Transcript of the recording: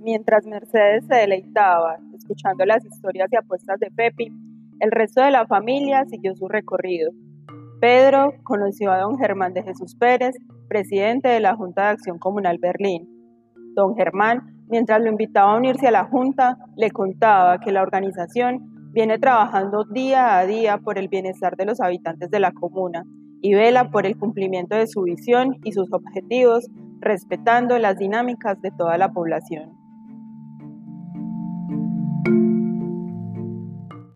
Mientras Mercedes se deleitaba escuchando las historias y apuestas de Pepi, el resto de la familia siguió su recorrido. Pedro conoció a don Germán de Jesús Pérez, presidente de la Junta de Acción Comunal Berlín. Don Germán, mientras lo invitaba a unirse a la Junta, le contaba que la organización viene trabajando día a día por el bienestar de los habitantes de la comuna y vela por el cumplimiento de su visión y sus objetivos, respetando las dinámicas de toda la población.